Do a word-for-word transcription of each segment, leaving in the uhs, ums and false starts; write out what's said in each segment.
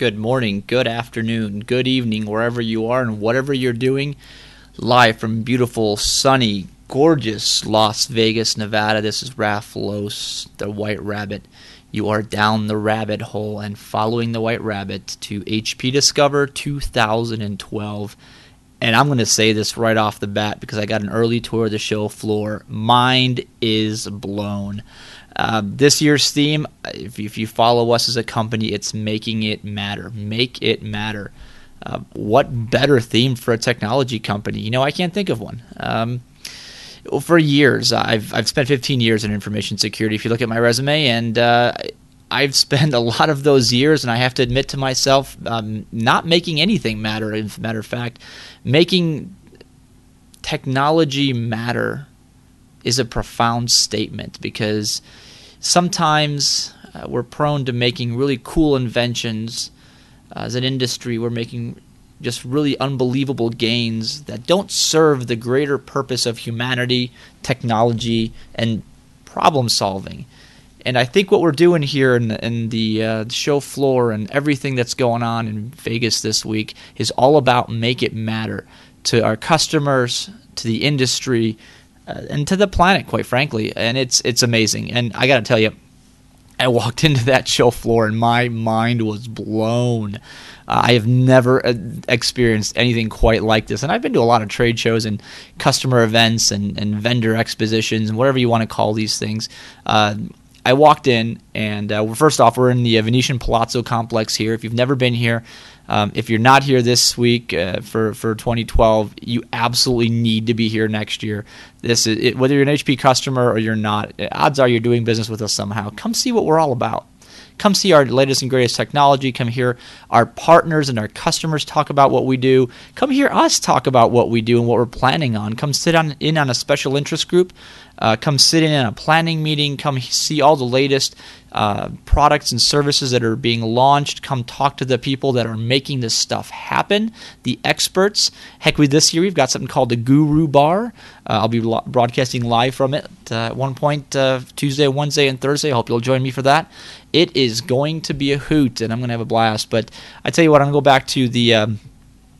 good morning, good afternoon, good evening, wherever you are and whatever you're doing, live from beautiful, sunny, gorgeous Las Vegas, Nevada. This is Raphalos, the White Rabbit. You are down the rabbit hole and following the White Rabbit to H P Discover two thousand twelve. And I'm going to say this right off the bat because I got an early tour of the show floor. Mind is blown. Uh, this year's theme, if, if you follow us as a company, it's making it matter. Make it matter. Uh, what better theme for a technology company? You know, I can't think of one. Um, for years, I've I've spent fifteen years in information security. If you look at my resume, and uh, I've spent a lot of those years, and I have to admit to myself, um, not making anything matter. As a matter of fact, making technology matter is a profound statement, because sometimes uh, we're prone to making really cool inventions. Uh, as an industry, we're making just really unbelievable gains that don't serve the greater purpose of humanity, technology, and problem solving. And I think what we're doing here in the, in the uh, show floor and everything that's going on in Vegas this week is all about make it matter to our customers, to the industry, uh, and to the planet, quite frankly. And it's it's amazing. And I got to tell you, I walked into that show floor and my mind was blown. Uh, I have never uh, experienced anything quite like this. And I've been to a lot of trade shows and customer events and, and vendor expositions and whatever you want to call these things. Uh, I walked in and uh, first off, we're in the Venetian Palazzo complex here. If you've never been here, um, if you're not here this week uh, for, for twenty twelve, you absolutely need to be here next year. This is it, whether you're an H P customer or you're not, odds are you're doing business with us somehow. Come see what we're all about. Come see our latest and greatest technology. Come hear our partners and our customers talk about what we do. Come hear us talk about what we do and what we're planning on. Come sit on, in on a special interest group. Uh, come sit in on a planning meeting. Come see all the latest uh, products and services that are being launched. Come talk to the people that are making this stuff happen, the experts. Heck, we this year we've got something called the Guru Bar. Uh, I'll be lo- broadcasting live from it uh, at one point uh, Tuesday, Wednesday, and Thursday. I hope you'll join me for that. It is going to be a hoot, and I'm going to have a blast. But I tell you what, I'm going to go back to the um,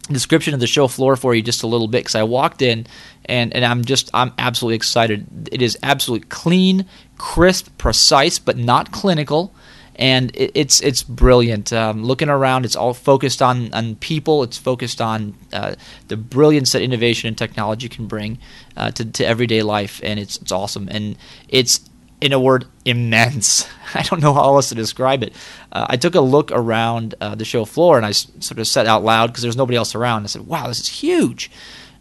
description of the show floor for you just a little bit, because I walked in, and, and I'm just I'm absolutely excited. It is absolutely clean, crisp, precise, but not clinical, and it, it's it's brilliant. Um, looking around, it's all focused on, on people. It's focused on uh, the brilliance that innovation and technology can bring uh, to, to everyday life, and it's it's awesome, and it's, in a word, immense. I don't know how else to describe it. Uh, I took a look around uh, the show floor, and I s- sort of said out loud, because there was nobody else around. I said, wow, this is huge.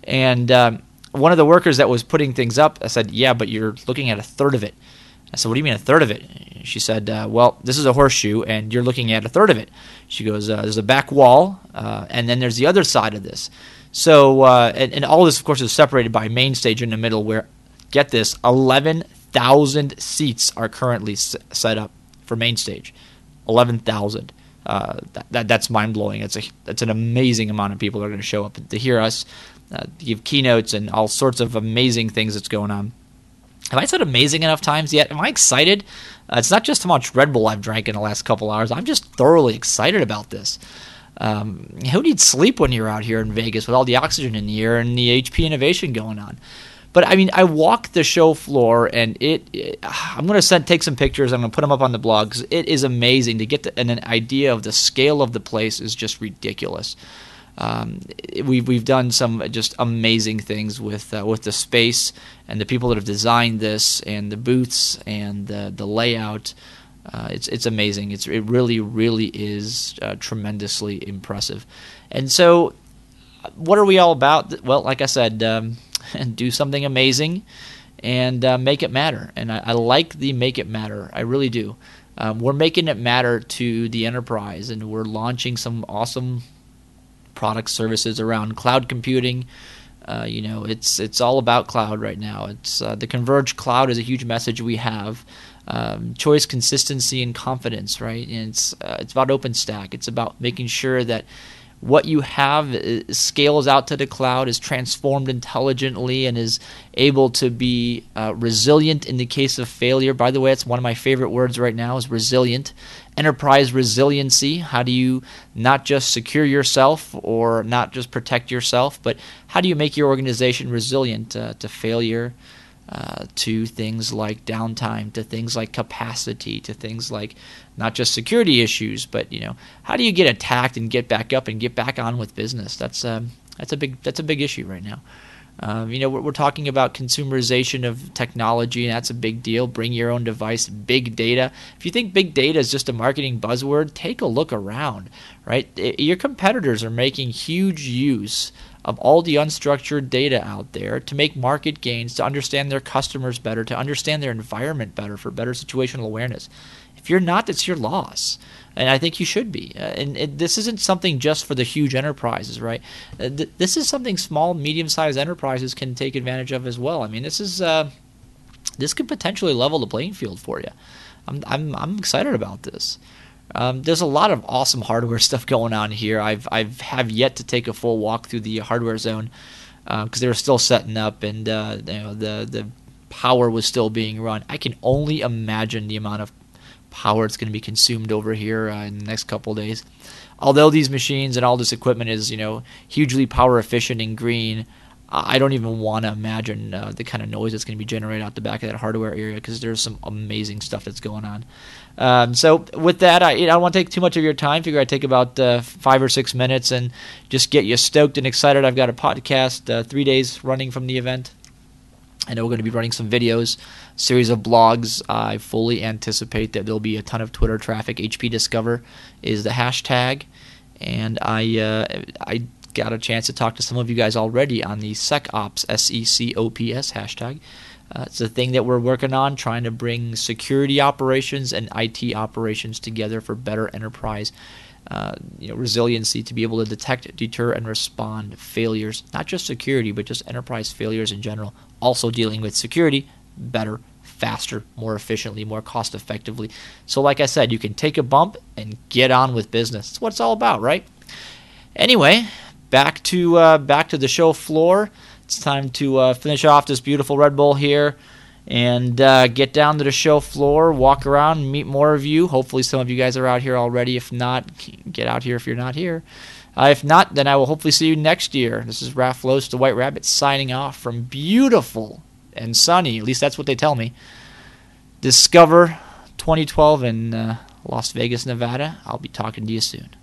And um, one of the workers that was putting things up, I said, yeah, but you're looking at a third of it. I said, what do you mean a third of it? She said, uh, well, this is a horseshoe, and you're looking at a third of it. She goes, uh, there's a back wall, uh, and then there's the other side of this. So, uh, and, and all this, of course, is separated by main stage in the middle where, get this, eleven thousand seats are currently s- set up for main stage. eleven thousand. Uh, that, that, that's mind-blowing. It's a, that's an amazing amount of people that are going to show up to hear us, uh, give keynotes, and all sorts of amazing things that's going on. Have I said amazing enough times yet? Am I excited? Uh, it's not just how much Red Bull I've drank in the last couple hours. I'm just thoroughly excited about this. Um, who needs sleep when you're out here in Vegas with all the oxygen in the air and the H P innovation going on? But, I mean, I walked the show floor, and it, it I'm going to take some pictures. I'm going to put them up on the blog, because it is amazing to get to, and an idea of the scale of the place is just ridiculous. Um, it, we've, we've done some just amazing things with uh, with the space and the people that have designed this and the booths and the, the layout. Uh, it's it's amazing. It's It really, really is uh, tremendously impressive. And so what are we all about? Well, like I said, um, and do something amazing and uh, make it matter. And I, I like the make it matter. I really do. Um, we're making it matter to the enterprise, and we're launching some awesome product services around cloud computing. Uh, you know, it's it's all about cloud right now. It's uh, the converged cloud is a huge message we have. Um, choice, consistency, and confidence, right? And it's, uh, it's about OpenStack. It's about making sure that what you have scales out to the cloud, is transformed intelligently, and is able to be uh, resilient in the case of failure. By the way, it's one of my favorite words right now, is resilient. Enterprise resiliency. How do you not just secure yourself or not just protect yourself, but how do you make your organization resilient uh, to failure, uh, to things like downtime, to things like capacity, to things like not just security issues, but you know, how do you get attacked and get back up and get back on with business? That's um, that's a big that's a big issue right now. Um, you know, we're, we're talking about consumerization of technology, and that's a big deal. Bring your own device, big data. If you think big data is just a marketing buzzword, take a look around, right? It, your competitors are making huge use of all the unstructured data out there to make market gains, to understand their customers better, to understand their environment better, for better situational awareness. If you're not, it's your loss. And I think you should be. Uh, and it, this isn't something just for the huge enterprises, right? Uh, th- this is something small, medium-sized enterprises can take advantage of as well. I mean, this is uh, this could potentially level the playing field for you. I'm I'm, I'm excited about this. Um, there's a lot of awesome hardware stuff going on here. I've I've have yet to take a full walk through the hardware zone because uh, they were still setting up, and uh, you know, the the power was still being run. I can only imagine the amount of power it's going to be consumed over here uh, in the next couple of days. Although these machines and all this equipment is, you know, hugely power efficient and green, I don't even want to imagine uh, the kind of noise that's going to be generated out the back of that hardware area, because there's some amazing stuff that's going on. Um, so with that, I, you know, I don't want to take too much of your time. Figure I'd take about uh, five or six minutes and just get you stoked and excited. I've got a podcast uh, three days running from the event. I know we're going to be running some videos, series of blogs. I fully anticipate that there'll be a ton of Twitter traffic. H P Discover is the hashtag, and I uh, I got a chance to talk to some of you guys already on the SecOps, S E C O P S hashtag. Uh, it's a thing that we're working on, trying to bring security operations and I T operations together for better enterprise Uh, you know, resiliency, to be able to detect, deter, and respond to failures, not just security, but just enterprise failures in general. Also dealing with security better, faster, more efficiently, more cost effectively. So like I said, you can take a bump and get on with business. That's what it's all about, right? Anyway, back to uh, back to the show floor. It's time to uh, finish off this beautiful Red Bull here and uh, get down to the show floor, walk around, meet more of you. Hopefully some of you guys are out here already. If not, get out here if you're not here. Uh, if not, then I will hopefully see you next year. This is Raph Los, the White Rabbit, signing off from beautiful and sunny, at least that's what they tell me, Discover twenty twelve in uh, Las Vegas, Nevada. I'll be talking to you soon.